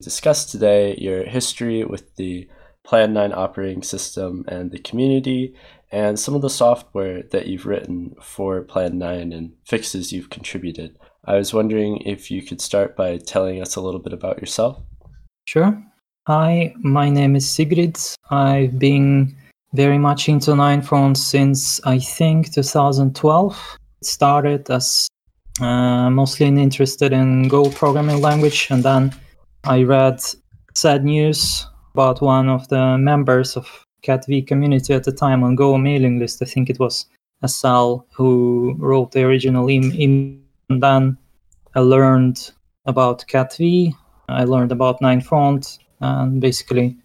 discuss today, your history with the Plan 9 operating system and the community, and some of the software that you've written for Plan 9 and fixes you've contributed. I was wondering if you could start by telling us a little bit about yourself. Sure. Hi, my name is Sigrid. I've been very much into 9front since, I think, 2012. It started as mostly interested in Go programming language, and then I read sad news about one of the members of CatV community at the time on Go mailing list. I think it was SL who wrote the original email. And then I learned about CatV, I learned about 9front, and basically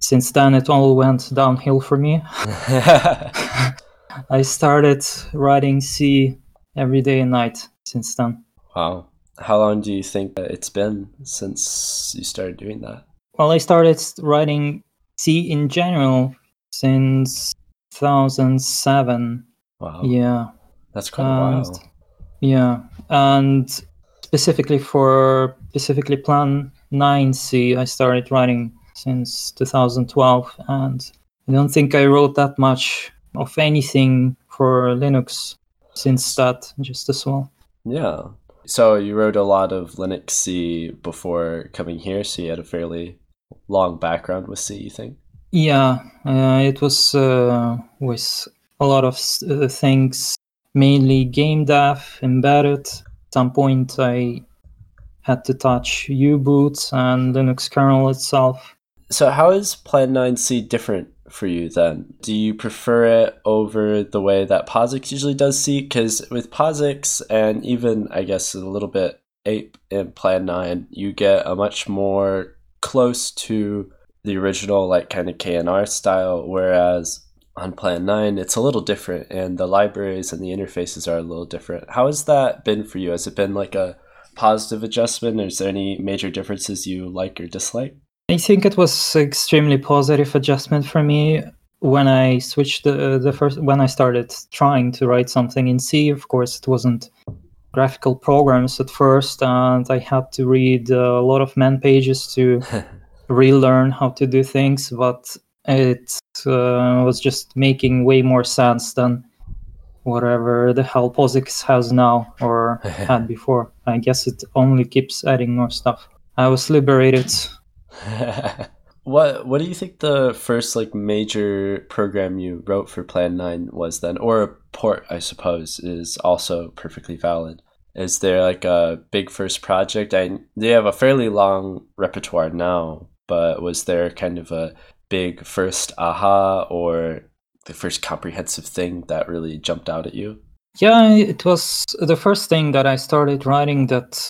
since then it all went downhill for me. I started writing C every day and night since then. Wow. How long do you think it's been since you started doing that? Well, I started writing C in general since 2007. Wow. Yeah. That's quite a while. Yeah. And specifically Plan 9C, I started writing since 2012. And I don't think I wrote that much of anything for Linux since that, just as well. Yeah. So you wrote a lot of Linux C before coming here, so you had a fairly long background with C, you think? Yeah, it was with a lot of things, mainly game dev, embedded. At some point I had to touch U-boot and Linux kernel itself. So how is Plan 9C different for you then? Do you prefer it over the way that POSIX usually does C? Because with POSIX and even, I guess, a little bit APE in Plan 9, you get a much more close to the original, like, kind of KNR style, whereas on Plan 9, it's a little different, and the libraries and the interfaces are a little different. How has that been for you? Has it been like a positive adjustment? Is there any major differences you like or dislike? I think it was extremely positive adjustment for me when I switched when I started trying to write something in C. Of course, it wasn't graphical programs at first, and I had to read a lot of man pages to relearn how to do things, but it was just making way more sense than whatever the hell POSIX has now or had before. I guess it only keeps adding more stuff. I was liberated. What do you think the first major program you wrote for Plan 9 was then? Or a port, I suppose, is also perfectly valid. Is there a big first project? They have a fairly long repertoire now, but was there kind of a big first aha or the first comprehensive thing that really jumped out at you? Yeah, it was the first thing that I started writing that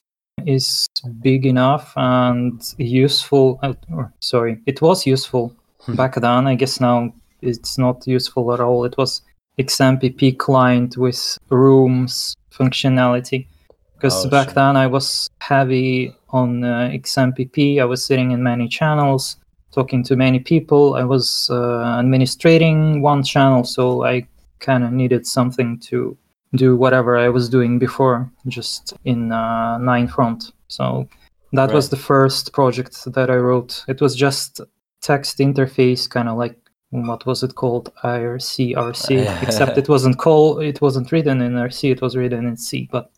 is big enough and useful. It was useful back then. I guess now it's not useful at all. It was XMPP client with rooms functionality. Because then I was heavy on XMPP. I was sitting in many channels, talking to many people. I was administrating one channel, so I kind of needed something to do whatever I was doing before, just in 9front. So that was the first project that I wrote. It was just text interface, kind of like, what was it called? IRC, RC, except it wasn't written in RC, it was written in C, but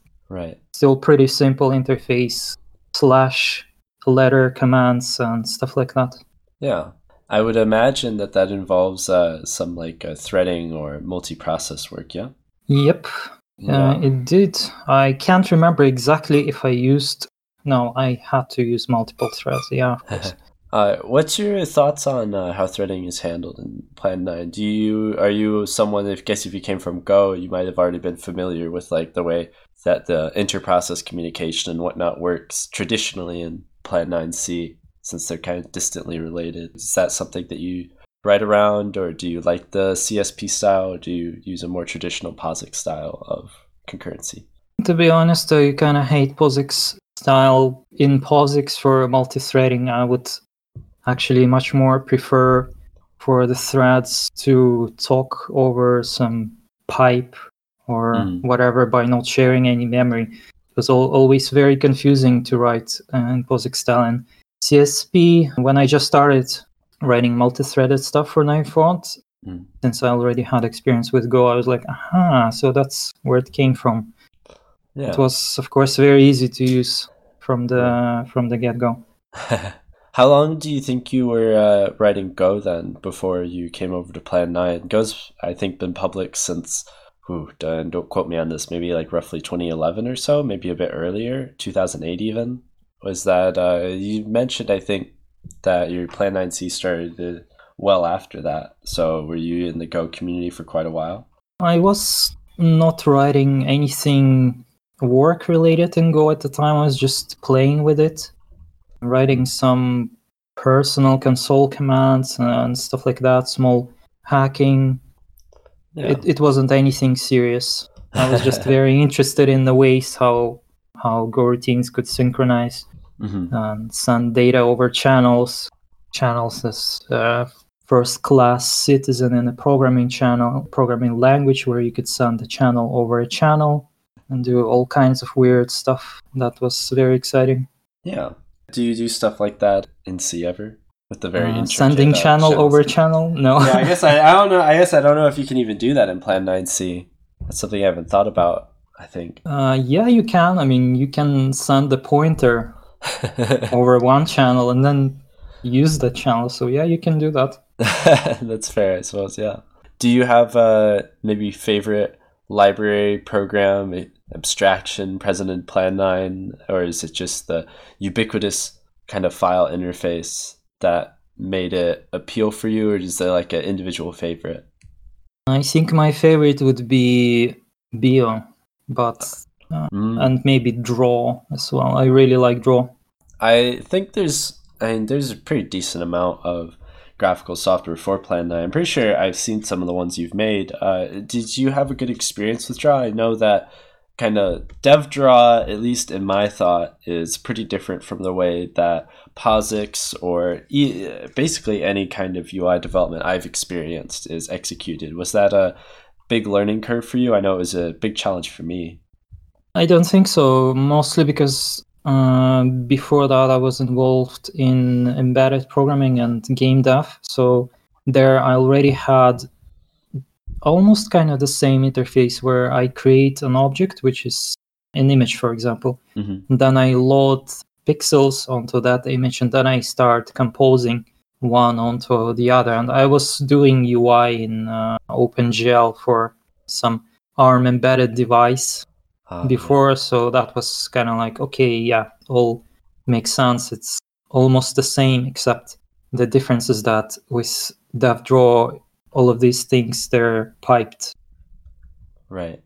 still pretty simple interface, / letter commands and stuff like that. Yeah. I would imagine that involves some threading or multi-process work, yeah? Yep, yeah. It did. I can't remember exactly if I used... No, I had to use multiple threads, yeah, of course. What's your thoughts on how threading is handled in Plan 9? Are you someone, I guess if you came from Go, you might have already been familiar with the way that the inter-process communication and whatnot works traditionally in Plan 9C, since they're kind of distantly related. Is that something that you right around, or do you like the CSP style, or do you use a more traditional POSIX style of concurrency? To be honest, I kind of hate POSIX style. In POSIX for multi-threading, I would actually much more prefer for the threads to talk over some pipe or whatever by not sharing any memory. It was always very confusing to write in POSIX style, and CSP, when I just started writing multi-threaded stuff for 9front, since I already had experience with Go, I was like, aha, so that's where it came from. Yeah. It was, of course, very easy to use from the get-go. How long do you think you were writing Go then before you came over to Plan 9? Go's, I think, been public since, don't quote me on this, maybe like roughly 2011 or so, maybe a bit earlier, 2008 even. Was that, you mentioned, I think, that your Plan 9C started well after that. So were you in the Go community for quite a while? I was not writing anything work-related in Go at the time. I was just playing with it, writing some personal console commands and stuff like that, small hacking. Yeah. It wasn't anything serious. I was just very interested in the ways how Go routines could synchronize and send data over channels. Channels as first-class citizen in a programming language where you could send a channel over a channel and do all kinds of weird stuff. That was very exciting. Yeah. Do you do stuff like that in C ever? With the very sending channel over channel? No. Yeah, I guess I don't know if you can even do that in Plan 9C. That's something I haven't thought about, I think. Yeah, you can. I mean, you can send the pointer over one channel and then use that channel. So yeah, you can do that. That's fair, I suppose, yeah. Do you have maybe favorite library program abstraction present in Plan 9, or is it just the ubiquitous kind of file interface that made it appeal for you, or is there like an individual favorite? I think my favorite would be Bio, but and maybe Draw as well. I really like Draw. I think there's a pretty decent amount of graphical software for Plan 9. I'm pretty sure I've seen some of the ones you've made. Did you have a good experience with Draw? I know that kind of dev Draw, at least in my thought, is pretty different from the way that POSIX or basically any kind of UI development I've experienced is executed. Was that a big learning curve for you? I know it was a big challenge for me. I don't think so, mostly because before that, I was involved in embedded programming and game dev. So there I already had almost kind of the same interface where I create an object, which is an image, for example. Mm-hmm. Then I load pixels onto that image, and then I start composing one onto the other. And I was doing UI in OpenGL for some ARM embedded device before, so that was kind of like, okay, yeah, all makes sense. It's almost the same, except the difference is that with DevDraw, all of these things, they're piped right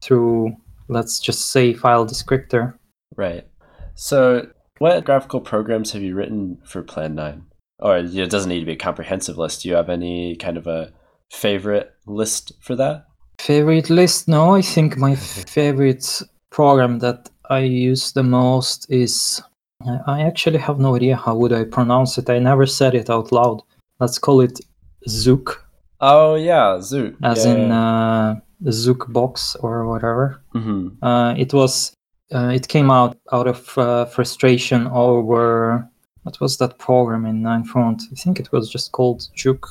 through, let's just say, file descriptor. Right. So what graphical programs have you written for Plan 9? Or it doesn't need to be a comprehensive list. Do you have any kind of a favorite list for that? Favorite list? No, I think my favorite program that I use the most is, I actually have no idea how would I pronounce it. I never said it out loud. Let's call it Zook. Oh yeah, Zook. As in Jukebox or whatever. Mm-hmm. It came out of frustration over, what was that program in 9front? I think it was just called Juke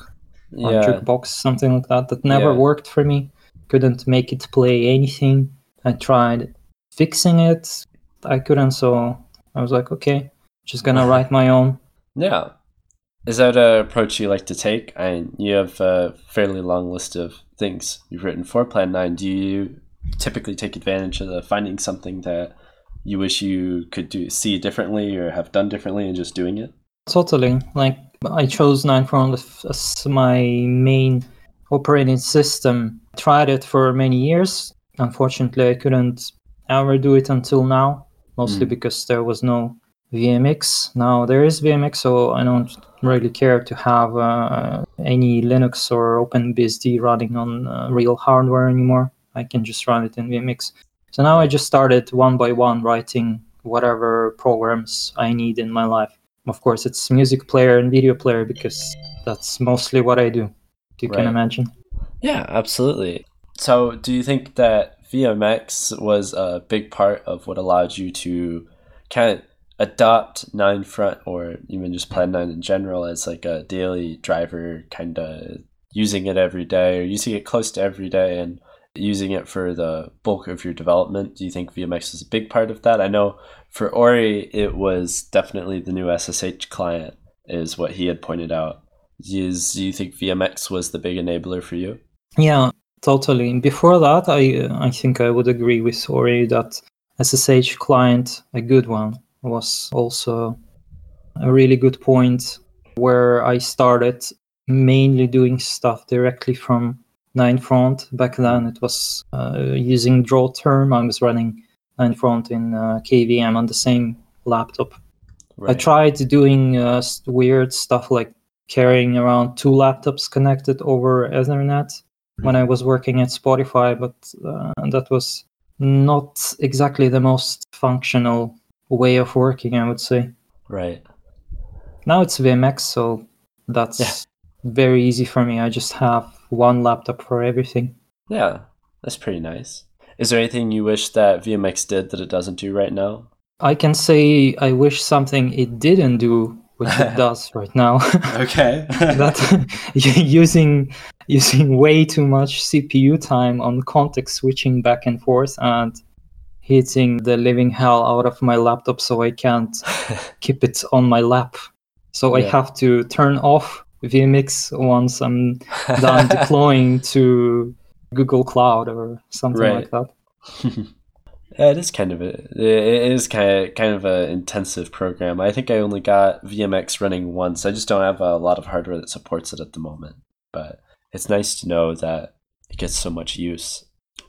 or Jukebox, something like that. That never worked for me. Couldn't make it play anything. I tried fixing it. I couldn't, so I was like, okay, just gonna write my own. Yeah. Is that an approach you like to take? And you have a fairly long list of things you've written for Plan 9. Do you typically take advantage of finding something that you wish you could see differently or have done differently and just doing it? Totally. Like, I chose 9front as my main operating system. Tried it for many years. Unfortunately, I couldn't ever do it until now, mostly because there was no VMX. Now there is VMX, so I don't really care to have any Linux or OpenBSD running on real hardware anymore. I can just run it in VMX. So now I just started one by one writing whatever programs I need in my life. Of course, it's music player and video player because that's mostly what I do. You can imagine. Yeah, absolutely. So do you think that VMX was a big part of what allowed you to kind of adopt 9front or even just Plan 9 in general as like a daily driver, kind of using it every day or using it close to every day and using it for the bulk of your development? Do you think VMX is a big part of that? I know for Ori, it was definitely the new SSH client is what he had pointed out. Do you think VMX was the big enabler for you? Yeah, totally. And before that, I think I would agree with Ori that SSH client, a good one, was also a really good point where I started mainly doing stuff directly from 9front. Back then it was using draw term. I was running 9front in KVM on the same laptop. Right. I tried doing weird stuff like carrying around two laptops connected over Ethernet when I was working at Spotify, but that was not exactly the most functional way of working, I would say. Right. Now it's VMX, so that's very easy for me. I just have one laptop for everything. Yeah, that's pretty nice. Is there anything you wish that VMX did that it doesn't do right now? I can say I wish something it didn't do, which it does right now. Okay. That using way too much CPU time on context switching back and forth and hitting the living hell out of my laptop so I can't keep it on my lap. So I have to turn off VMX once I'm done deploying to Google Cloud or something like that. Yeah, it is kind of an intensive program. I think I only got VMX running once. I just don't have a lot of hardware that supports it at the moment. But it's nice to know that it gets so much use.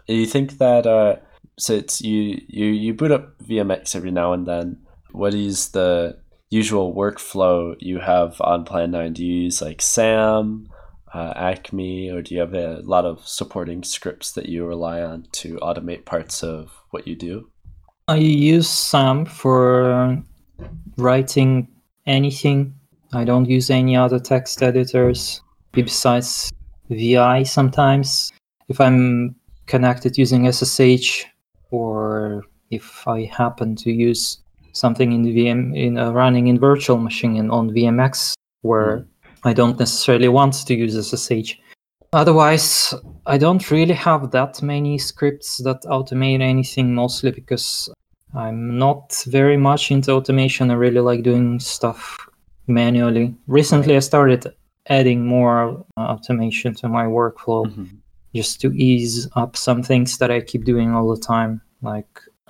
You think that so you boot up VMX every now and then. What is the usual workflow you have on Plan 9? Do you use like SAM, Acme, or do you have a lot of supporting scripts that you rely on to automate parts of what you do? I use SAM for writing anything. I don't use any other text editors besides VI sometimes. If I'm connected using SSH or if I happen to use something in running in virtual machine and on VMX where I don't necessarily want to use SSH. Otherwise, I don't really have that many scripts that automate anything, mostly because I'm not very much into automation. I really like doing stuff manually. Recently, I started adding more automation to my workflow just to ease up some things that I keep doing all the time. Like,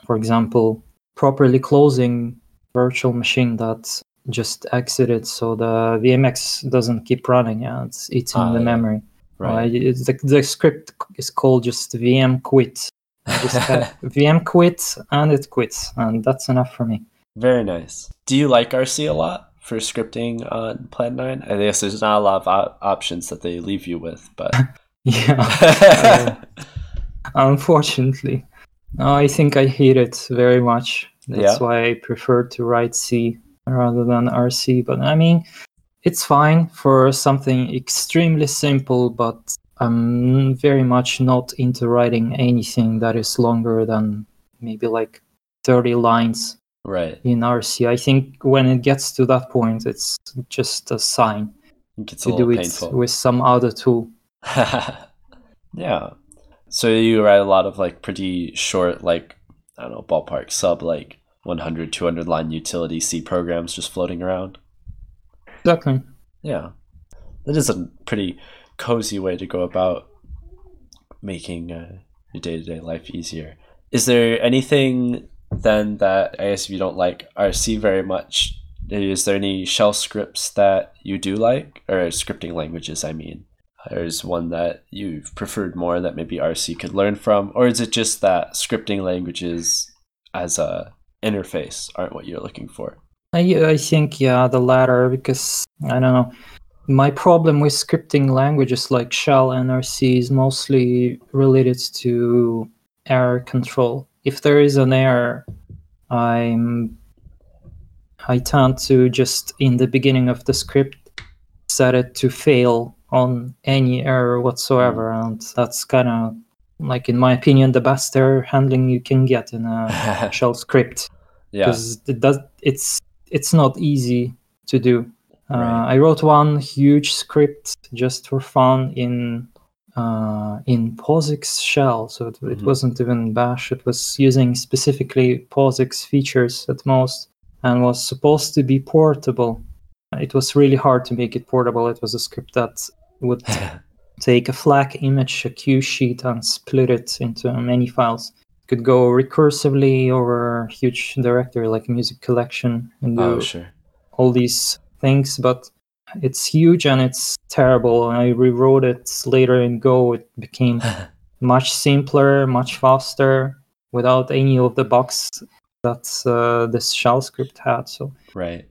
for example, properly closing virtual machine that just exited so the VMX doesn't keep running and it's in the memory. Right. The script is called just VM quit. Just VM quit and it quits, and that's enough for me. Very nice. Do you like RC a lot for scripting on Plan 9? I guess there's not a lot of options that they leave you with, but yeah. Unfortunately, I think I hate it very much. That's why I prefer to write C rather than RC, but I mean, it's fine for something extremely simple, but I'm very much not into writing anything that is longer than maybe like 30 lines in RC. I think when it gets to that point, it's just a sign to do painful. It with some other tool. Yeah. So you write a lot of like pretty short, like, I don't know, ballpark sub like 100, 200 line utility C programs just floating around. Exactly. Yeah. That is a pretty cozy way to go about making your day-to-day life easier. Is there anything then that, I guess if you don't like RC very much, is there any shell scripts that you do like? Or scripting languages, I mean. There's one that you've preferred more that maybe RC could learn from? Or is it just that scripting languages as a interface aren't what you're looking for? I think, yeah, the latter, because, I don't know, my problem with scripting languages like shell and RC is mostly related to error control. If there is an error, I tend to just, in the beginning of the script, set it to fail on any error whatsoever, and that's kind of, like, in my opinion, the best error handling you can get in a shell script. because it's not easy to do. I wrote one huge script just for fun in POSIX shell, so it wasn't even Bash. It was using specifically POSIX features at most, and was supposed to be portable. It was really hard to make it portable. It was a script that would take a FLAC image, a Q sheet, and split it into many files. It could go recursively over a huge directory like music collection and all these things, but it's huge and it's terrible. I rewrote it later in Go. It became much simpler, much faster, without any of the bugs that this shell script had. So I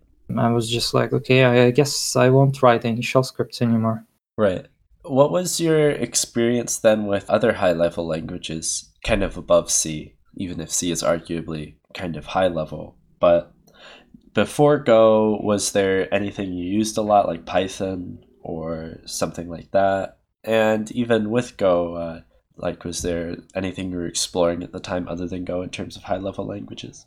was just like, okay, I guess I won't write any shell scripts anymore. Right. What was your experience then with other high-level languages, kind of above C, even if C is arguably kind of high-level? But before Go, was there anything you used a lot, like Python or something like that? And even with Go, like, was there anything you were exploring at the time other than Go in terms of high-level languages?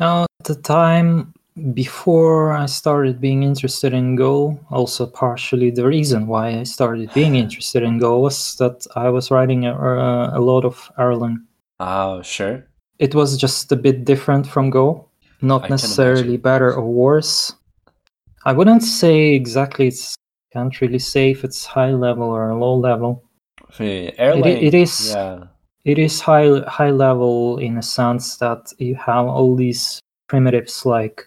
At the time, before I started being interested in Go, also partially the reason why I started being interested in Go was that I was writing a lot of Erlang. Oh, sure. It was just a bit different from Go, not necessarily better or worse. I wouldn't say exactly, can't really say if it's high level or low level. Hey, Erlang, it is high level in a sense that you have all these primitives like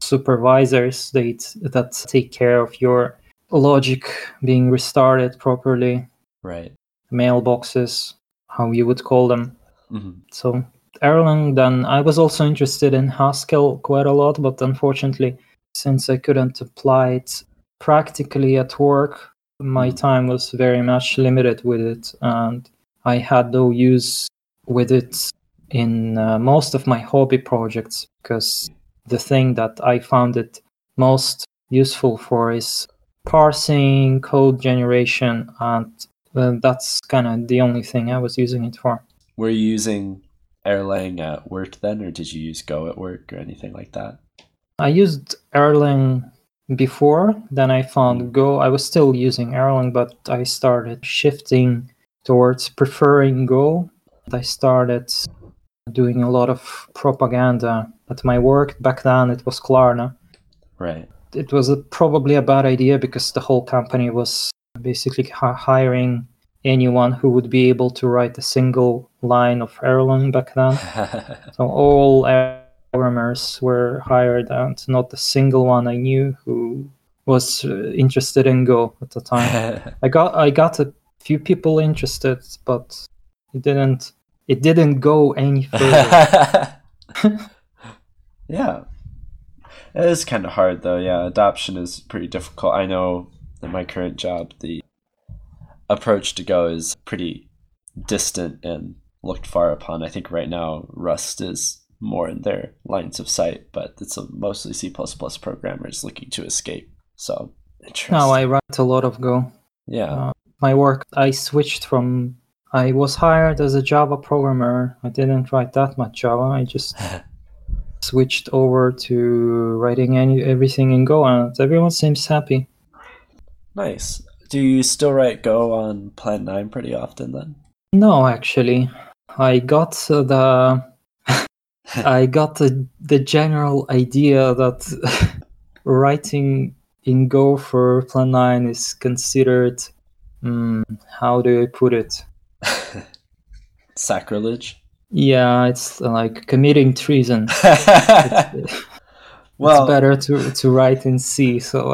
supervisors that take care of your logic being restarted properly, right? Mailboxes, how you would call them. So Erlang. Then I was also interested in Haskell quite a lot, but unfortunately, since I couldn't apply it practically at work, my time was very much limited with it, and I had no use with it in most of my hobby projects, because the thing that I found it most useful for is parsing, code generation, and that's kind of the only thing I was using it for. Were you using Erlang at work then, or did you use Go at work or anything like that? I used Erlang before, then I found Go. I was still using Erlang, but I started shifting towards preferring Go. I started doing a lot of propaganda at my work. Back then it was Klarna. Right. It was probably a bad idea because the whole company was basically hiring anyone who would be able to write a single line of Erlang back then. So all programmers were hired, and not a single one I knew who was interested in Go at the time. I got a few people interested, but it didn't go any further. Yeah. It is kind of hard, though. Yeah, adoption is pretty difficult. I know in my current job, the approach to Go is pretty distant and looked far upon. I think right now Rust is more in their lines of sight, but it's mostly C++ programmers looking to escape. So, interesting. No, I write a lot of Go. Yeah. My work, I was hired as a Java programmer. I didn't write that much Java. I just switched over to writing everything in Go, and everyone seems happy. Nice. Do you still write Go on Plan 9 pretty often then? No, actually. I got the general idea that writing in Go for Plan 9 is considered, how do I put it? Sacrilege? Yeah, it's like committing treason. It's better to write in C, so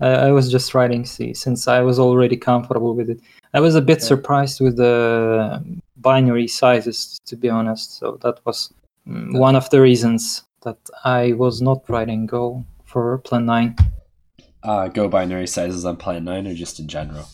I was just writing C since I was already comfortable with it. I was a bit surprised with the binary sizes, to be honest, so that was one of the reasons that I was not writing Go for Plan 9. Go binary sizes on Plan 9 or just in general?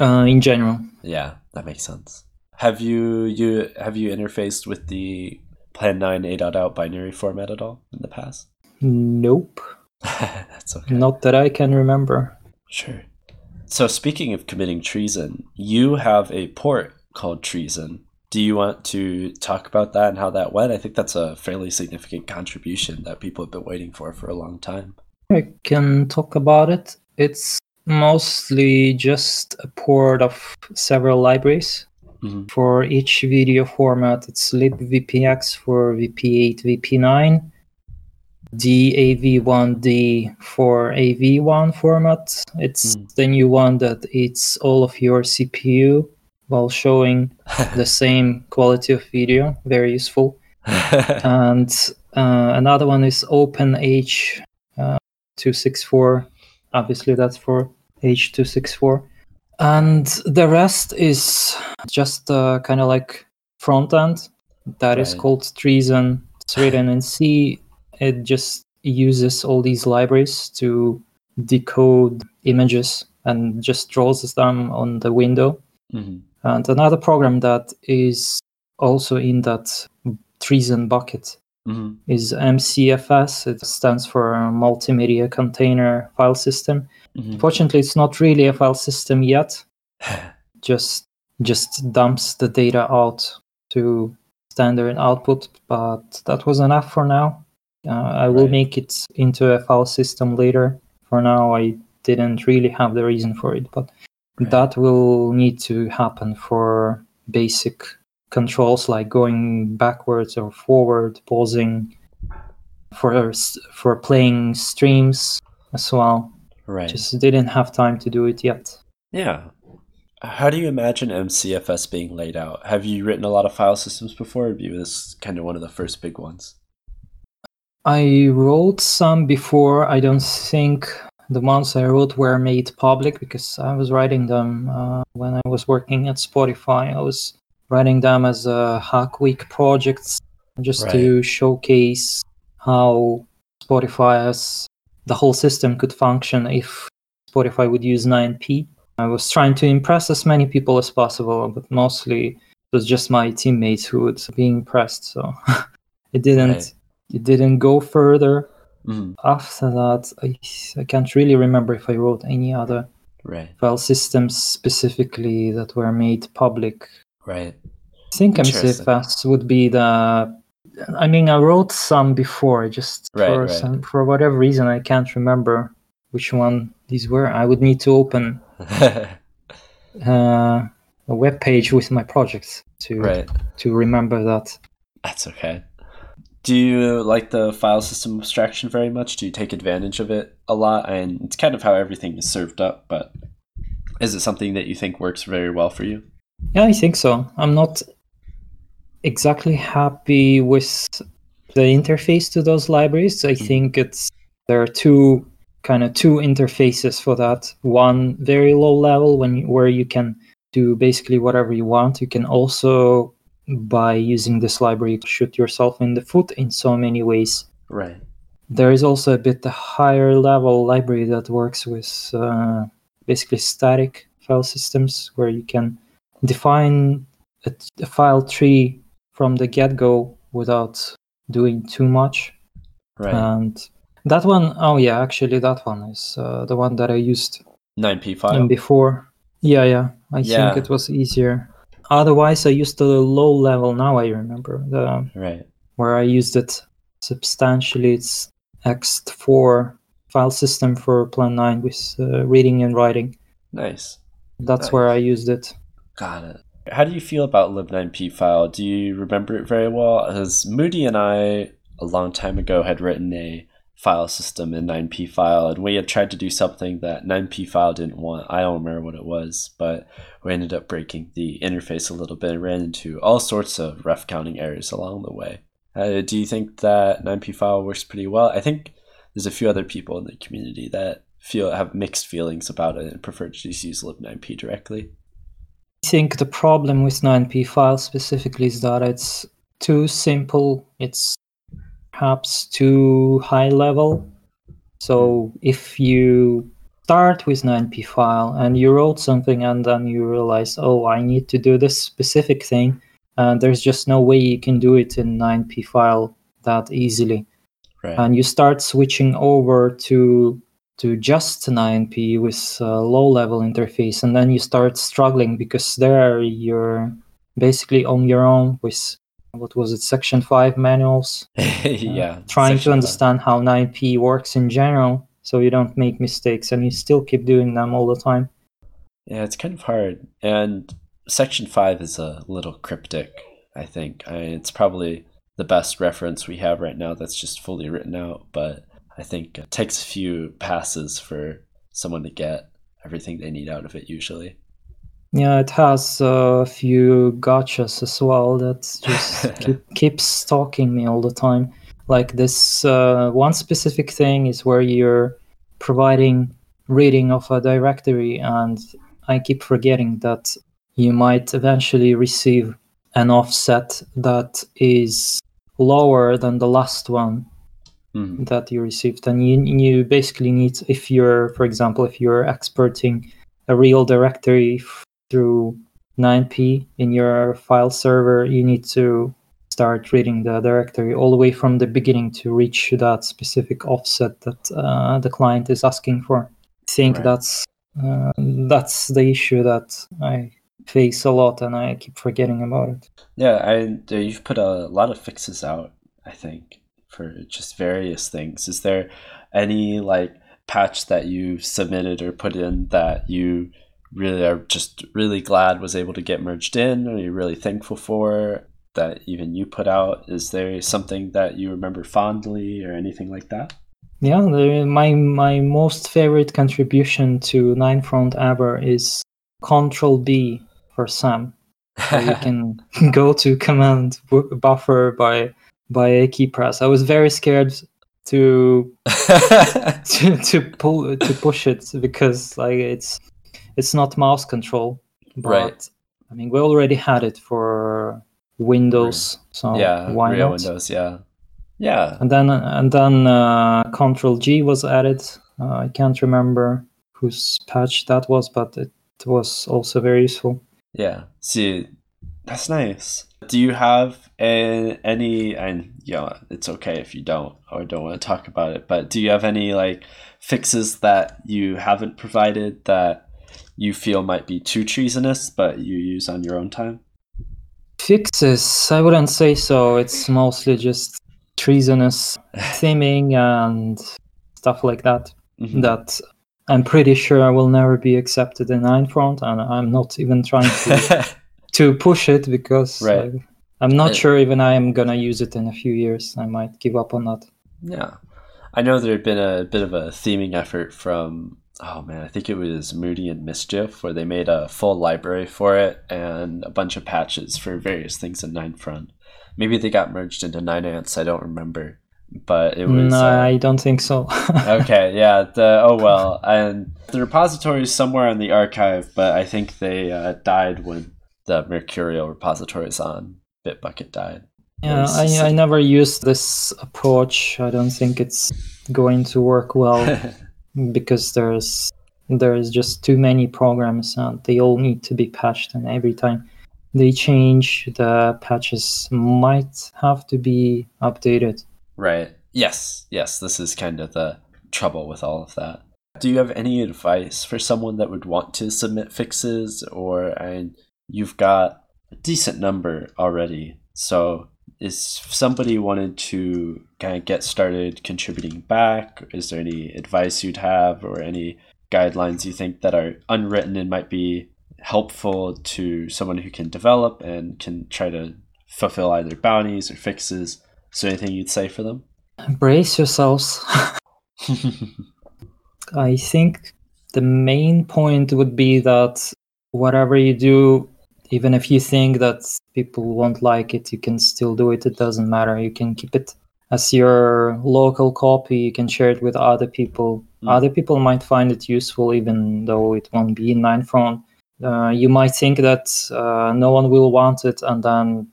In general. Yeah, that makes sense. Have you interfaced with the Plan 9 8.0 binary format at all in the past? Nope. That's okay. Not that I can remember. Sure. So speaking of committing treason, you have a port called Treason Do you want to talk about that and how that went? I think that's a fairly significant contribution that people have been waiting for a long time. I can talk about it. It's mostly just a port of several libraries. Mm-hmm. For each video format, it's libvpx for VP8, VP9, DAV1D for AV1 format. It's the new one that eats all of your CPU while showing the same quality of video. Very useful. And another one is OpenH264. Obviously, that's for H264. And the rest is just kind of like front end that is called Treason. It's written in C. It just uses all these libraries to decode images and just draws them on the window. Mm-hmm. And another program that is also in that Treason bucket is MCFS. It stands for Multimedia Container File System. Mm-hmm. Fortunately, it's not really a file system yet. just dumps the data out to standard output, but that was enough for now. I will make it into a file system later. For now, I didn't really have the reason for it, but that will need to happen for basic controls like going backwards or forward, pausing, for playing streams as well. Right. Just didn't have time to do it yet. Yeah. How do you imagine MCFS being laid out? Have you written a lot of file systems before? Or be this kind of one of the first big ones? I wrote some before. I don't think the ones I wrote were made public because I was writing them when I was working at Spotify. I was writing them as a Hack Week projects just to showcase how Spotify has, the whole system could function if Spotify would use 9P. I was trying to impress as many people as possible, but mostly it was just my teammates who would be impressed. So it didn't go further. Mm-hmm. After that, I can't really remember if I wrote any other file systems specifically that were made public. Right. I think MCFS would be the... I mean, I wrote some before, just for whatever reason, I can't remember which one these were. I would need to open a web page with my projects to remember that. That's okay. Do you like the file system abstraction very much? Do you take advantage of it a lot? And it's kind of how everything is served up, but is it something that you think works very well for you? Yeah, I think so. I'm not exactly happy with the interface to those libraries. I think there are two interfaces for that. One very low level where you can do basically whatever you want. You can also, by using this library, shoot yourself in the foot in so many ways. Right. There is also a bit the higher level library that works with basically static file systems, where you can define a file tree from the get-go without doing too much. Right. And that one, that one is the one that I used. 9P file? Before. Yeah. I think it was easier. Otherwise, I used the low level. Now I remember where I used it substantially. It's X4 file system for Plan 9 with reading and writing. Nice. That's where I used it. Got it. How do you feel about lib9p file? Do you remember it very well? As Moody and I, a long time ago, had written a file system in 9p file, and we had tried to do something that 9p file didn't want. I don't remember what it was, but we ended up breaking the interface a little bit and ran into all sorts of ref counting errors along the way. Do you think that 9p file works pretty well? I think there's a few other people in the community that have mixed feelings about it and prefer to just use lib9p directly. I think the problem with 9p file specifically is that it's too simple. It's perhaps too high level. So if you start with 9p file and you wrote something and then you realize, I need to do this specific thing, and there's just no way you can do it in 9p file that easily. Right. And you start switching over to just 9P with a low-level interface, and then you start struggling because there your basically on your own with, what was it, Section 5 manuals? Yeah. Trying to understand how 9P works in general, so you don't make mistakes, and you still keep doing them all the time. Yeah, it's kind of hard. And Section 5 is a little cryptic, I think. I mean, it's probably the best reference we have right now that's just fully written out, but I think it takes a few passes for someone to get everything they need out of it usually. Yeah, it has a few gotchas as well that just keep stalking me all the time. Like this one specific thing is where you're providing reading of a directory, and I keep forgetting that you might eventually receive an offset that is lower than the last one that you received. And you basically need, if you're, for example, if you're exporting a real directory through 9P in your file server, you need to start reading the directory all the way from the beginning to reach that specific offset that the client is asking for. I think that's the issue that I face a lot, and I keep forgetting about it. Yeah, you've put a lot of fixes out, I think, for just various things. Is there any patch that you submitted or put in that you really are just really glad was able to get merged in, or you're really thankful for that even you put out? Is there something that you remember fondly or anything like that? Yeah, my most favorite contribution to 9front ever is Control-B for SAM. So you can go to command buffer by a key press. I was very scared to push it because it's not mouse control, but I mean, we already had it for Windows, so why not? Windows, yeah. And then Control-G was added. I can't remember whose patch that was, but it was also very useful. Yeah. See, that's nice. Do you have any, and it's okay if you don't or don't want to talk about it, but do you have any fixes that you haven't provided that you feel might be too treasonous but you use on your own time? Fixes? I wouldn't say so. It's mostly just treasonous theming and stuff like that, that I'm pretty sure I will never be accepted in 9front, and I'm not even trying to push it because I'm not sure even I am going to use it in a few years. I might give up on that. Yeah. I know there had been a bit of a theming effort from, I think it was Moody and Mischief, where they made a full library for it and a bunch of patches for various things in 9front. Maybe they got merged into 9ants, I don't remember. But it was I don't think so. Okay, yeah. And the repository is somewhere in the archive, but I think they died when the Mercurial repository is on Bitbucket died. Yeah, I never used this approach. I don't think it's going to work well because there's just too many programs and they all need to be patched, and every time they change, the patches might have to be updated. Right. Yes. This is kind of the trouble with all of that. Do you have any advice for someone that would want to submit fixes? You've got a decent number already. So if somebody wanted to kind of get started contributing back, is there any advice you'd have or any guidelines you think that are unwritten and might be helpful to someone who can develop and can try to fulfill either bounties or fixes? Is there anything you'd say for them? Brace yourselves. I think the main point would be that whatever you do, even if you think that people won't like it, you can still do it. It doesn't matter. You can keep it as your local copy. You can share it with other people. Mm. Other people might find it useful, even though it won't be in 9front. You might think that no one will want it, and then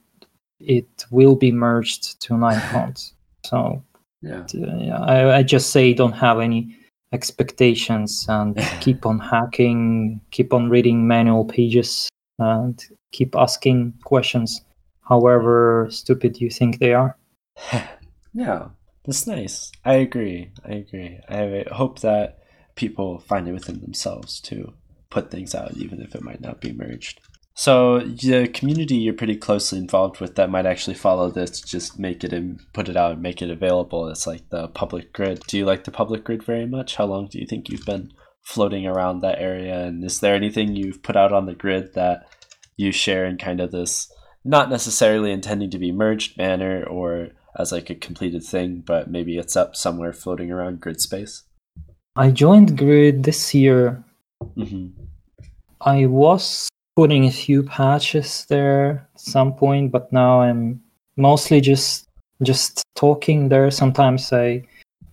it will be merged to 9front. So I just say don't have any expectations and keep on hacking, keep on reading manual pages, and keep asking questions, however stupid you think they are. Yeah, that's nice. I agree. I hope that people find it within themselves to put things out, even if it might not be merged. So the community you're pretty closely involved with that might actually follow this, just make it and put it out and make it available. It's like the public grid. Do you like the public grid very much? How long do you think you've been floating around that area? And is there anything you've put out on the grid that you share in kind of this, not necessarily intending to be merged manner or as like a completed thing, but maybe it's up somewhere floating around grid space? I joined Grid this year. Mm-hmm. I was putting a few patches there at some point, but now I'm mostly just talking there. Sometimes I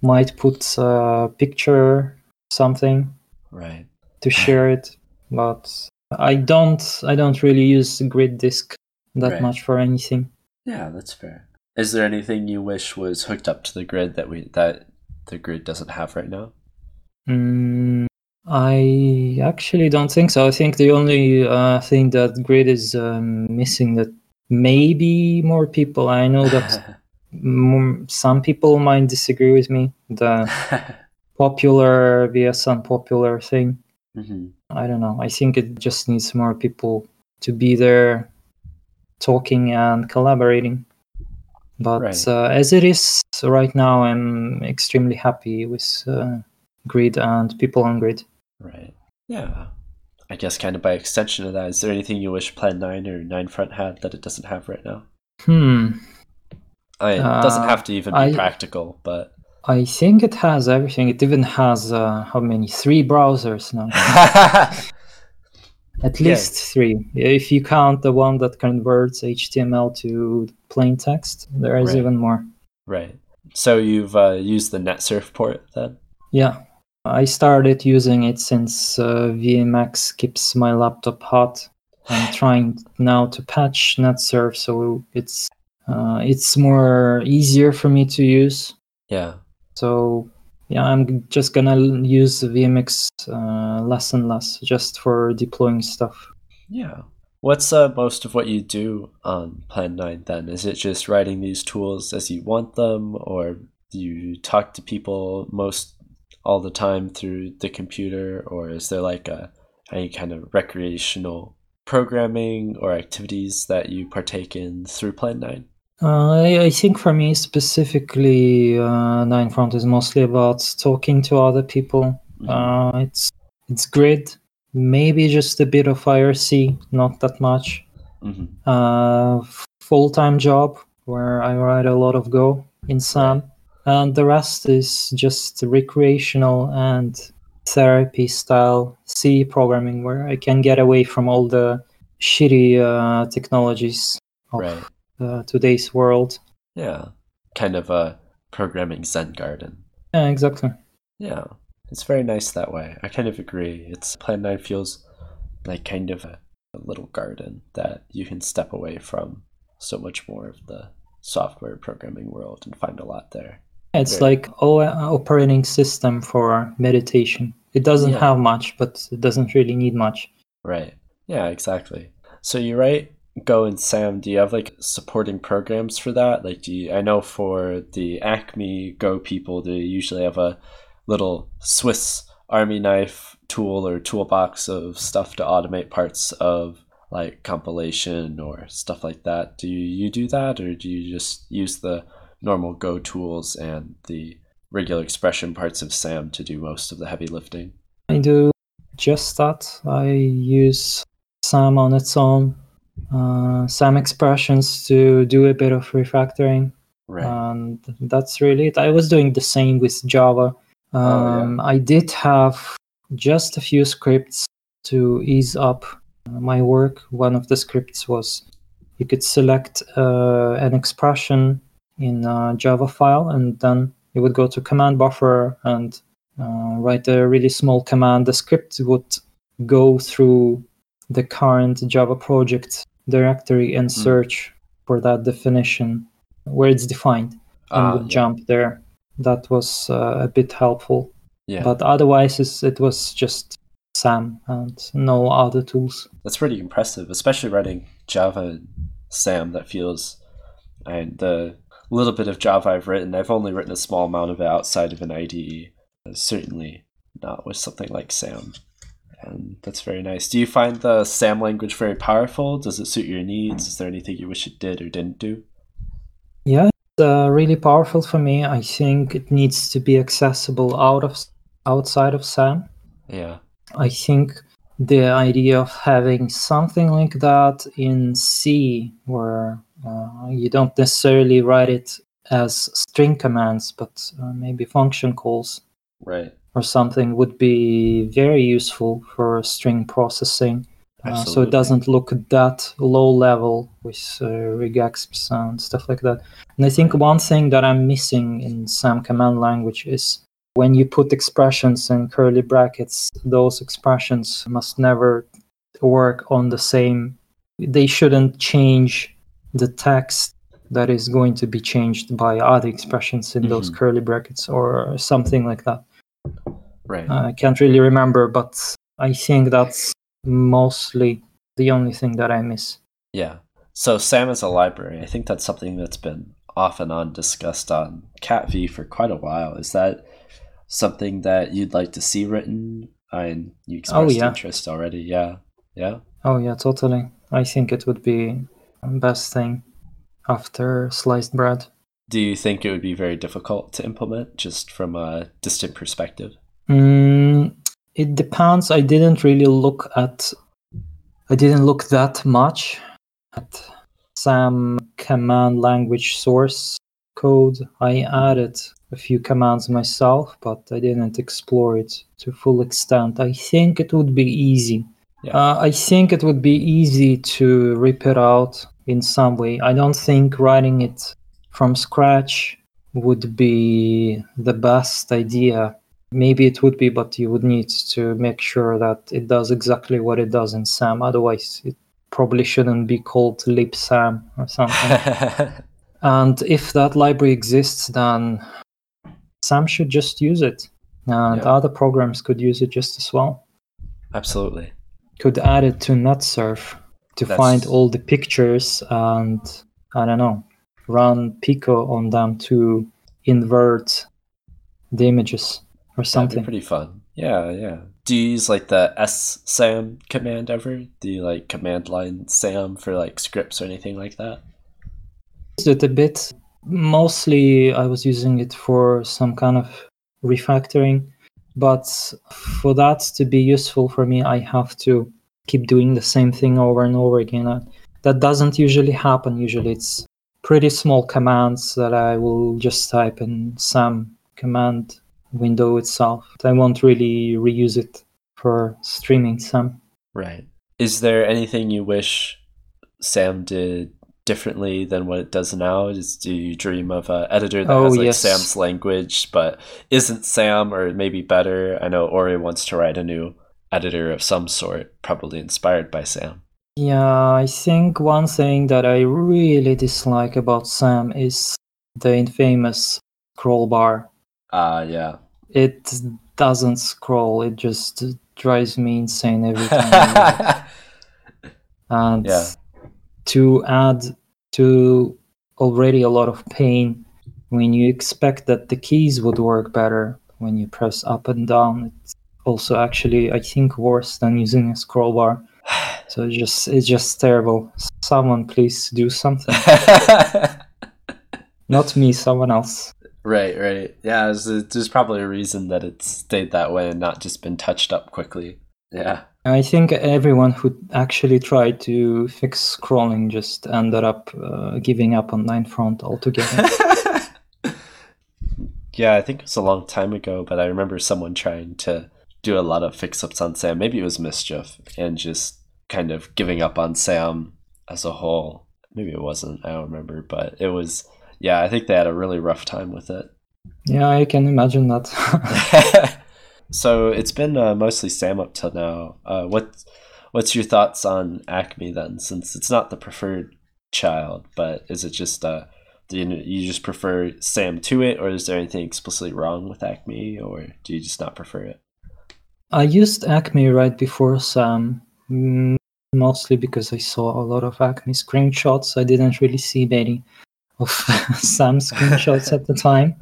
might put a picture, something, right, to share it, but I don't really use Grid disk that right. much for anything. Yeah, that's fair. Is there anything you wish was hooked up to the Grid that the Grid doesn't have right now? I actually don't think so. I think the only thing that Grid is missing that maybe more people, I know that some people might disagree with me, the popular vs unpopular thing. Mm-hmm. I don't know. I think it just needs more people to be there talking and collaborating. But right. As it is right now, I'm extremely happy with Grid and people on Grid. Right. Yeah. I guess kind of by extension of that, is there anything you wish Plan 9 or 9front had that it doesn't have right now? It doesn't have to even be practical, but... I think it has everything. It even has, how many? 3 browsers now. At least 3. If you count the one that converts HTML to plain text, there is right. even more. Right. So you've used the NetSurf port then? Yeah. I started using it since VMX keeps my laptop hot. I'm trying now to patch NetSurf so it's more easier for me to use. Yeah. So yeah, I'm just gonna use VMX less and less just for deploying stuff. Yeah. What's most of what you do on Plan 9 then? Is it just writing these tools as you want them, or do you talk to people most all the time through the computer, or is there like any kind of recreational programming or activities that you partake in through Plan 9? I think for me specifically, 9front is mostly about talking to other people. It's Grid, maybe just a bit of IRC, not that much. Mm-hmm. Full-time job where I write a lot of Go in SAM. And the rest is just recreational and therapy-style C programming, where I can get away from all the shitty technologies of right. Today's world. Yeah, kind of a programming Zen garden. Yeah, exactly. Yeah, it's very nice that way. I kind of agree. It's Plan 9 feels like kind of a little garden that you can step away from so much more of the software programming world and find a lot there. It's like operating system for meditation. It doesn't have much, but it doesn't really need much. Right. Yeah, exactly. So you write Go and SAM. Do you have like supporting programs for that? Like, I know for the Acme Go people, they usually have a little Swiss Army knife tool or toolbox of stuff to automate parts of like compilation or stuff like that. Do you do that, or do you just use the normal Go tools and the regular expression parts of SAM to do most of the heavy lifting? I do just that. I use SAM on its own, SAM expressions to do a bit of refactoring. Right. And that's really it. I was doing the same with Java. I did have just a few scripts to ease up my work. One of the scripts was you could select an expression in a Java file, and then it would go to command buffer and write a really small command. The script would go through the current Java project directory and search for that definition where it's defined, and would jump there. That was a bit helpful. Yeah. But otherwise, it was just SAM and no other tools. That's pretty impressive, especially writing Java and SAM. That feels... And the little bit of Java I've written, I've only written a small amount of it outside of an IDE. Certainly not with something like SAM. And that's very nice. Do you find the SAM language very powerful? Does it suit your needs? Is there anything you wish it did or didn't do? Yeah, it's really powerful for me. I think it needs to be accessible outside of SAM. Yeah. I think the idea of having something like that in C, where you don't necessarily write it as string commands, but maybe function calls. Right. Or something would be very useful for string processing. So it doesn't look that low level with regexps and stuff like that. And I think one thing that I'm missing in SAM command language is when you put expressions in curly brackets, those expressions must never work on the same. They shouldn't change the text that is going to be changed by other expressions in those curly brackets or something like that. Right. I can't really remember, but I think that's mostly the only thing that I miss. Yeah. So SAM is a library. I think that's something that's been off and on discussed on CatV for quite a while. Is that something that you'd like to see written? And you expressed interest already. Yeah. Yeah. Oh, yeah, totally. I think it would be the best thing after sliced bread. Do you think it would be very difficult to implement just from a distant perspective? It depends. I didn't really look at... I didn't look that much at SAM command language source code. I added a few commands myself, but I didn't explore it to full extent. I think it would be easy. Yeah. I think it would be easy to rip it out in some way. I don't think writing it from scratch would be the best idea. Maybe it would be, but you would need to make sure that it does exactly what it does in SAM. Otherwise, it probably shouldn't be called libsam or something. And if that library exists, then SAM should just use it. And other programs could use it just as well. Absolutely. Could add it to NetSurf to find all the pictures and, I don't know, run Pico on them to invert the images or something. That'd be pretty fun. Yeah, yeah. Do you use like the SAM command ever? Do you like command line SAM for like scripts or anything like that? I used it a bit. Mostly I was using it for some kind of refactoring. But for that to be useful for me, I have to keep doing the same thing over and over again. That doesn't usually happen. Usually it's pretty small commands that I will just type in SAM command window itself. I won't really reuse it for streaming SAM. Right. Is there anything you wish SAM did differently than what it does now? Do you dream of an editor that has like SAM's language but isn't SAM, or maybe better? I know Ori wants to write a new editor of some sort, probably inspired by SAM. Yeah, I think one thing that I really dislike about SAM is the infamous scroll bar. Yeah. It doesn't scroll. It just drives me insane every time. And to add to already a lot of pain, when you expect that the keys would work better when you press up and down, it's also actually, I think, worse than using a scroll bar. So it's just terrible. Someone please do something. Not me, someone else. Right, right. Yeah, there's probably a reason that it's stayed that way and not just been touched up quickly. Yeah. I think everyone who actually tried to fix scrolling just ended up giving up on 9front altogether. Yeah, I think it was a long time ago, but I remember someone trying to do a lot of fix-ups on SAM. Maybe it was Mischief and just kind of giving up on SAM as a whole. Maybe it wasn't, I don't remember, but it was... Yeah, I think they had a really rough time with it. Yeah, I can imagine that. So it's been mostly SAM up till now. What's your thoughts on Acme then? Since it's not the preferred child, but is it just do you just prefer SAM to it, or is there anything explicitly wrong with Acme, or do you just not prefer it? I used Acme right before SAM, mostly because I saw a lot of Acme screenshots. I didn't really see many of SAM screenshots at the time.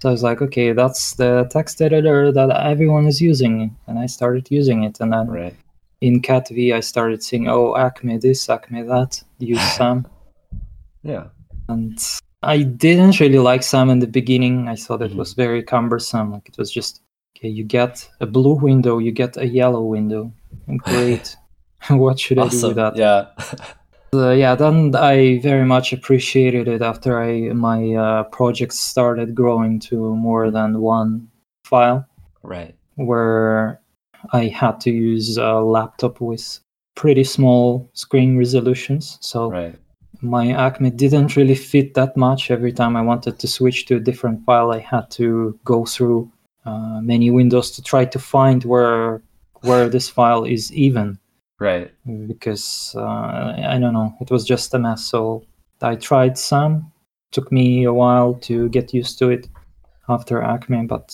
So I was like, okay, that's the text editor that everyone is using. And I started using it. And then in CatV, I started seeing, oh, Acme this, Acme that, use SAM. Yeah. And I didn't really like SAM in the beginning. I thought it was very cumbersome. Like, it was just, okay, you get a blue window, you get a yellow window. And great. What should I do with that? Yeah. Yeah, then I very much appreciated it after my project started growing to more than one file. Right. Where I had to use a laptop with pretty small screen resolutions. So my Acme didn't really fit that much. Every time I wanted to switch to a different file, I had to go through many windows to try to find where this file is even. Right. Because, I don't know, it was just a mess. So I tried SAM. Took me a while to get used to it after Acme, but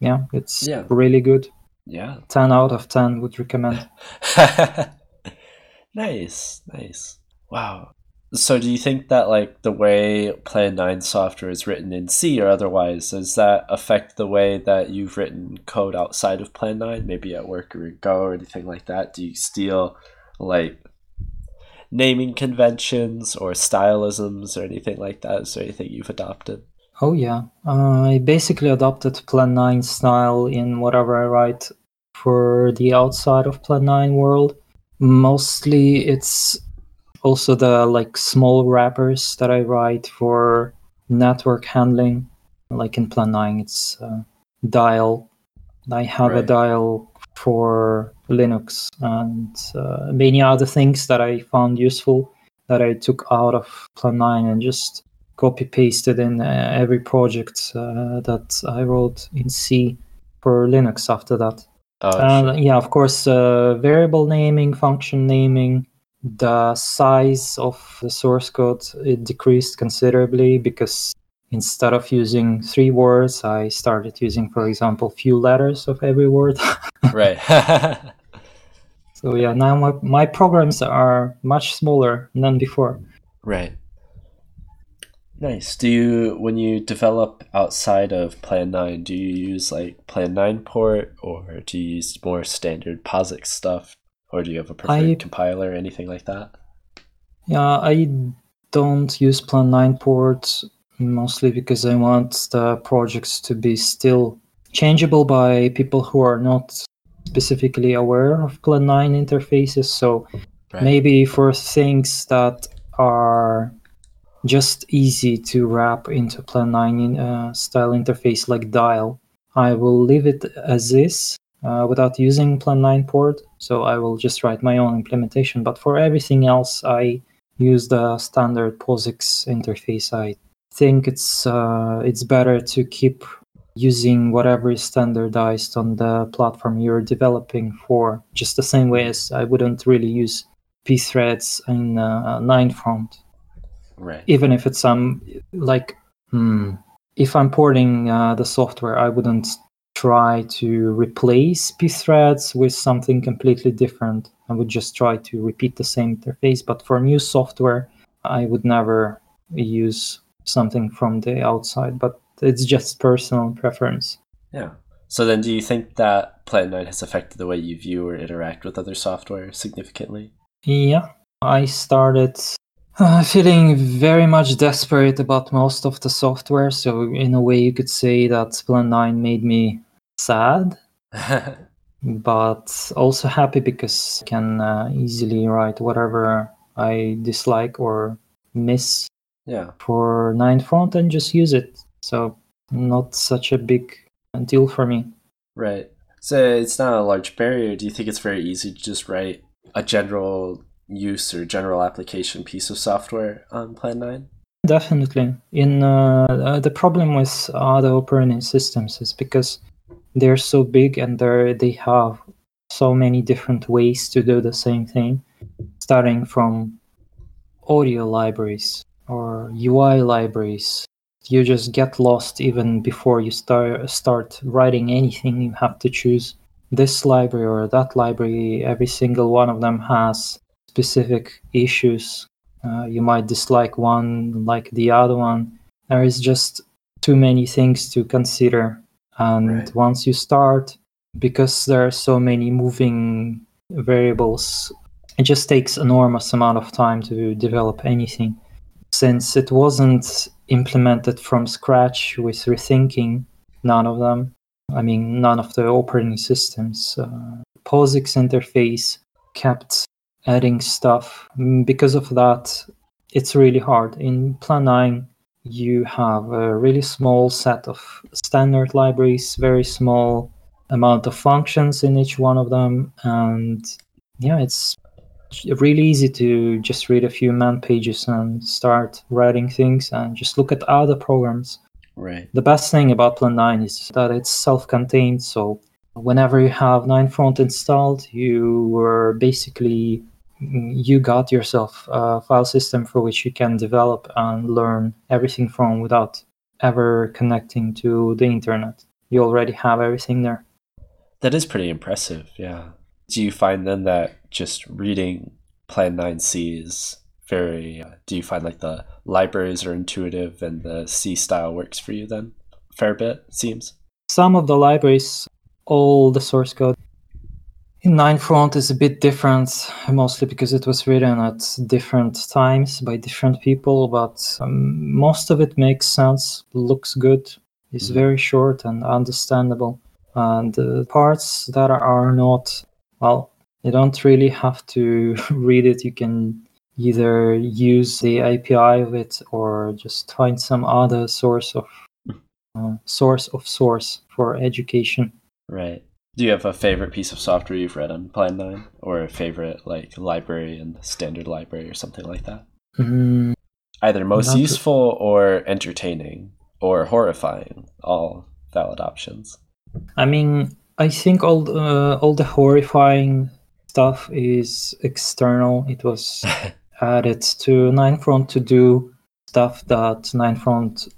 yeah, it's really good. Yeah. 10 out of 10 would recommend. Nice. Wow. So do you think that, like, the way Plan 9 software is written in C or otherwise, does that affect the way that you've written code outside of Plan 9, maybe at work or in Go or anything like that? Do you steal, like, naming conventions or stylisms or anything like that? Is there anything you've adopted? Oh, yeah. I basically adopted Plan 9 style in whatever I write for the outside of Plan 9 world. Mostly it's also the, like, small wrappers that I write for network handling. Like in Plan 9, it's dial. I have a dial for Linux and many other things that I found useful that I took out of Plan 9 and just copy-pasted in every project that I wrote in C for Linux after that. Yeah, of course, variable naming, function naming. The size of the source code, it decreased considerably because instead of using 3 words, I started using, for example, few letters of every word. Right. So yeah, now my programs are much smaller than before. Right. Nice. Do you, when you develop outside of Plan 9, do you use, like, Plan 9 port, or do you use more standard POSIX stuff? Or do you have a preferred compiler or anything like that? Yeah, I don't use Plan 9 port mostly because I want the projects to be still changeable by people who are not specifically aware of Plan 9 interfaces. So maybe for things that are just easy to wrap into Plan 9 style interface, like dial, I will leave it as is. Without using Plan 9 port, so I will just write my own implementation. But for everything else, I use the standard POSIX interface. I think it's better to keep using whatever is standardized on the platform you're developing for, just the same way as I wouldn't really use pthreads in 9front. Right. Even if it's if I'm porting the software, I wouldn't try to replace pthreads with something completely different. I would just try to repeat the same interface. But for new software, I would never use something from the outside. But it's just personal preference. Yeah. So then do you think that Plan 9 has affected the way you view or interact with other software significantly? Yeah. I started feeling very much desperate about most of the software. So in a way, you could say that Plan 9 made me sad, but also happy because I can easily write whatever I dislike or miss for 9front and just use it. So not such a big deal for me. Right. So it's not a large barrier. Do you think it's very easy to just write a general use or general application piece of software on Plan 9? Definitely. In the problem with other operating systems is because they're so big and they have so many different ways to do the same thing, starting from audio libraries or UI libraries. You just get lost even before you start writing anything. You have to choose this library or that library. Every single one of them has specific issues. You might dislike one, like the other one. There is just too many things to consider. And once you start, because there are so many moving variables, it just takes enormous amount of time to develop anything. Since it wasn't implemented from scratch with rethinking, none of them, I mean, none of the operating systems, POSIX interface kept adding stuff. Because of that, it's really hard. In Plan 9, you have a really small set of standard libraries, very small amount of functions in each one of them. And yeah, it's really easy to just read a few man pages and start writing things and just look at other programs. Right. The best thing about Plan 9 is that it's self-contained. So whenever you have 9front installed, you were basically, you got yourself a file system for which you can develop and learn everything from without ever connecting to the internet. You already have everything there. That is pretty impressive, yeah. Do you find then that just reading Plan 9C is very, do you find like the libraries are intuitive and the C style works for you then? A fair bit, it seems. Some of the libraries, all the source code in 9front is a bit different, mostly because it was written at different times by different people, but most of it makes sense, looks good, is very short and understandable. And the parts that are not, well, you don't really have to read it. You can either use the API of it or just find some other source for education. Right. Do you have a favorite piece of software you've read on Plan 9, or a favorite like library and standard library or something like that? Either most useful or entertaining or horrifying, all valid options. I mean, I think all the horrifying stuff is external. It was added to 9front to do stuff that 9front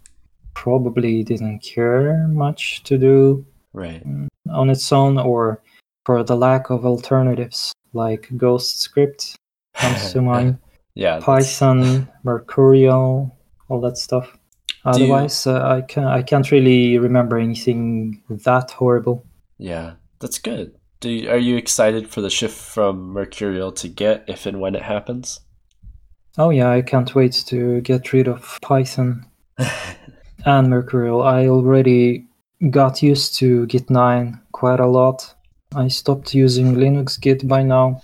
probably didn't care much to do. Right. On its own, or for the lack of alternatives, like Ghostscript comes to mind. Yeah, Python, Mercurial, all that stuff. Otherwise, I can't really remember anything that horrible. Yeah, that's good. Are you excited for the shift from Mercurial to Git if and when it happens? Oh yeah, I can't wait to get rid of Python and Mercurial. I already got used to Git9 quite a lot. I stopped using Linux Git by now.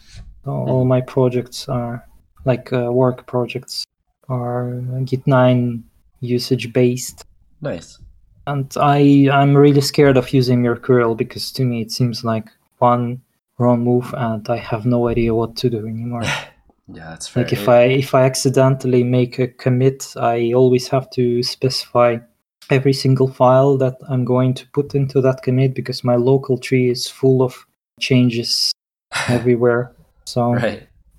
All my projects are, like work projects, are Git9 usage based. Nice. And I'm really scared of using Mercurial because to me it seems like one wrong move and I have no idea what to do anymore. Yeah, that's fair. Like if I accidentally make a commit, I always have to specify every single file that I'm going to put into that commit because my local tree is full of changes everywhere. So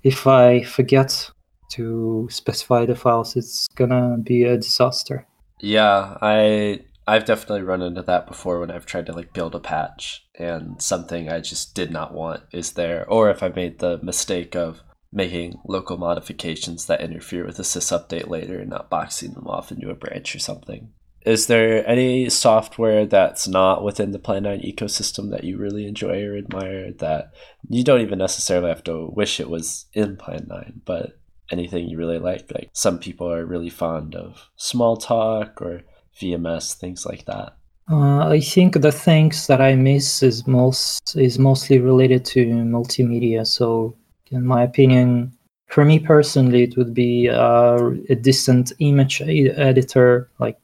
if I forget to specify the files, it's gonna be a disaster. Yeah, I've definitely run into that before when I've tried to like build a patch and something I just did not want is there, or if I made the mistake of making local modifications that interfere with a sysupdate later and not boxing them off into a branch or something. Is there any software that's not within the Plan 9 ecosystem that you really enjoy or admire that you don't even necessarily have to wish it was in Plan 9, but anything you really like? Like some people are really fond of Smalltalk or VMS, things like that. I think the things that I miss is mostly related to multimedia. So in my opinion, for me personally, it would be a distant image editor, like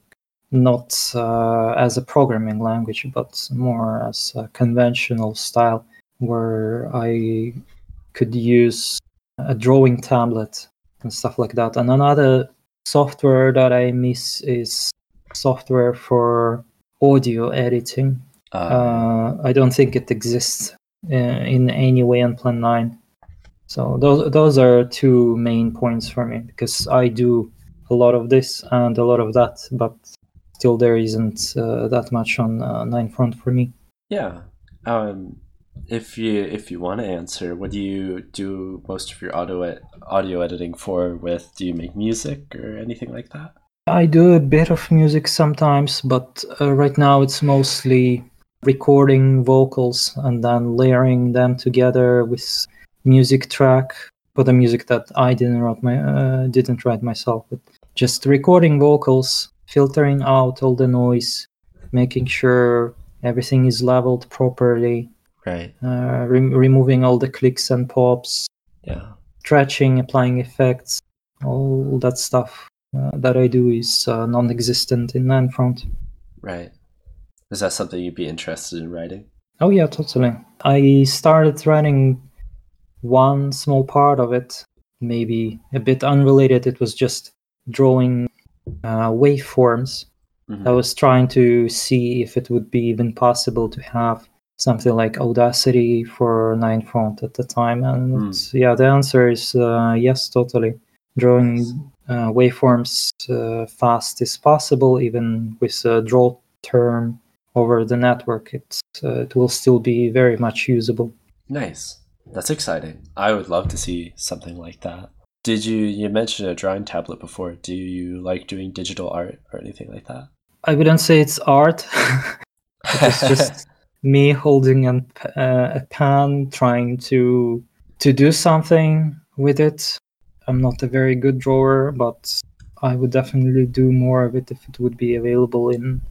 not as a programming language, but more as a conventional style where I could use a drawing tablet and stuff like that. And another software that I miss is software for audio editing. I don't think it exists in any way on Plan 9. So those are two main points for me, because I do a lot of this and a lot of that, but still there isn't that much on 9front for me. Yeah. If you want to answer, what do you do most of your audio editing for? Do you make music or anything like that? I do a bit of music sometimes, but right now it's mostly recording vocals and then layering them together with music track for the music that I didn't write myself, but just recording vocals, filtering out all the noise, making sure everything is leveled properly, right? Removing all the clicks and pops, yeah, stretching, applying effects, all that stuff. That I do is non-existent in 9front. Right. Is that something you'd be interested in writing? Oh yeah, totally. I started writing one small part of it, maybe a bit unrelated. It was just drawing waveforms. Mm-hmm. I was trying to see if it would be even possible to have something like Audacity for 9front at the time. And yeah, the answer is yes, totally. Drawing... Nice. Waveforms fast as possible, even with a draw term over the network, it will still be very much usable. Nice. That's exciting. I would love to see something like that. Did you mentioned a drawing tablet before. Do you like doing digital art or anything like that? I wouldn't say it's art. It's just me holding a pen, trying to do something with it. I'm not a very good drawer, but I would definitely do more of it if it would be available in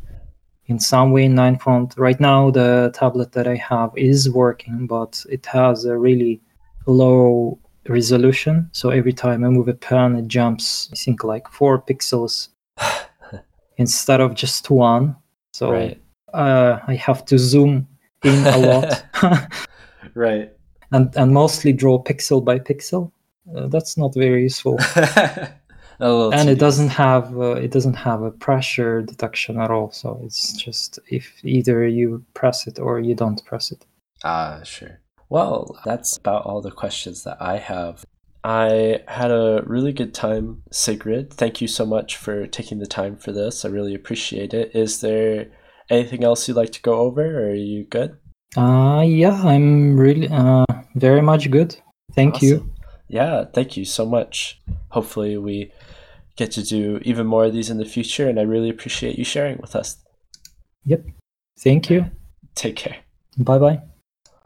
some way in 9front. Right now, the tablet that I have is working, but it has a really low resolution. So every time I move a pen, it jumps, I think, like 4 pixels instead of just 1. So right. I have to zoom in a lot. Right. And mostly draw pixel by pixel. That's not very useful, and it doesn't have a pressure detection at all. So it's just if either you press it or you don't press it. Sure. Well, that's about all the questions that I have. I had a really good time, Sigrid. Thank you so much for taking the time for this. I really appreciate it. Is there anything else you'd like to go over, or are you good? Yeah, I'm really very much good. Thank awesome. You. Yeah, thank you so much. Hopefully we get to do even more of these in the future, and I really appreciate you sharing with us. Yep. Thank you. Take care. Bye-bye.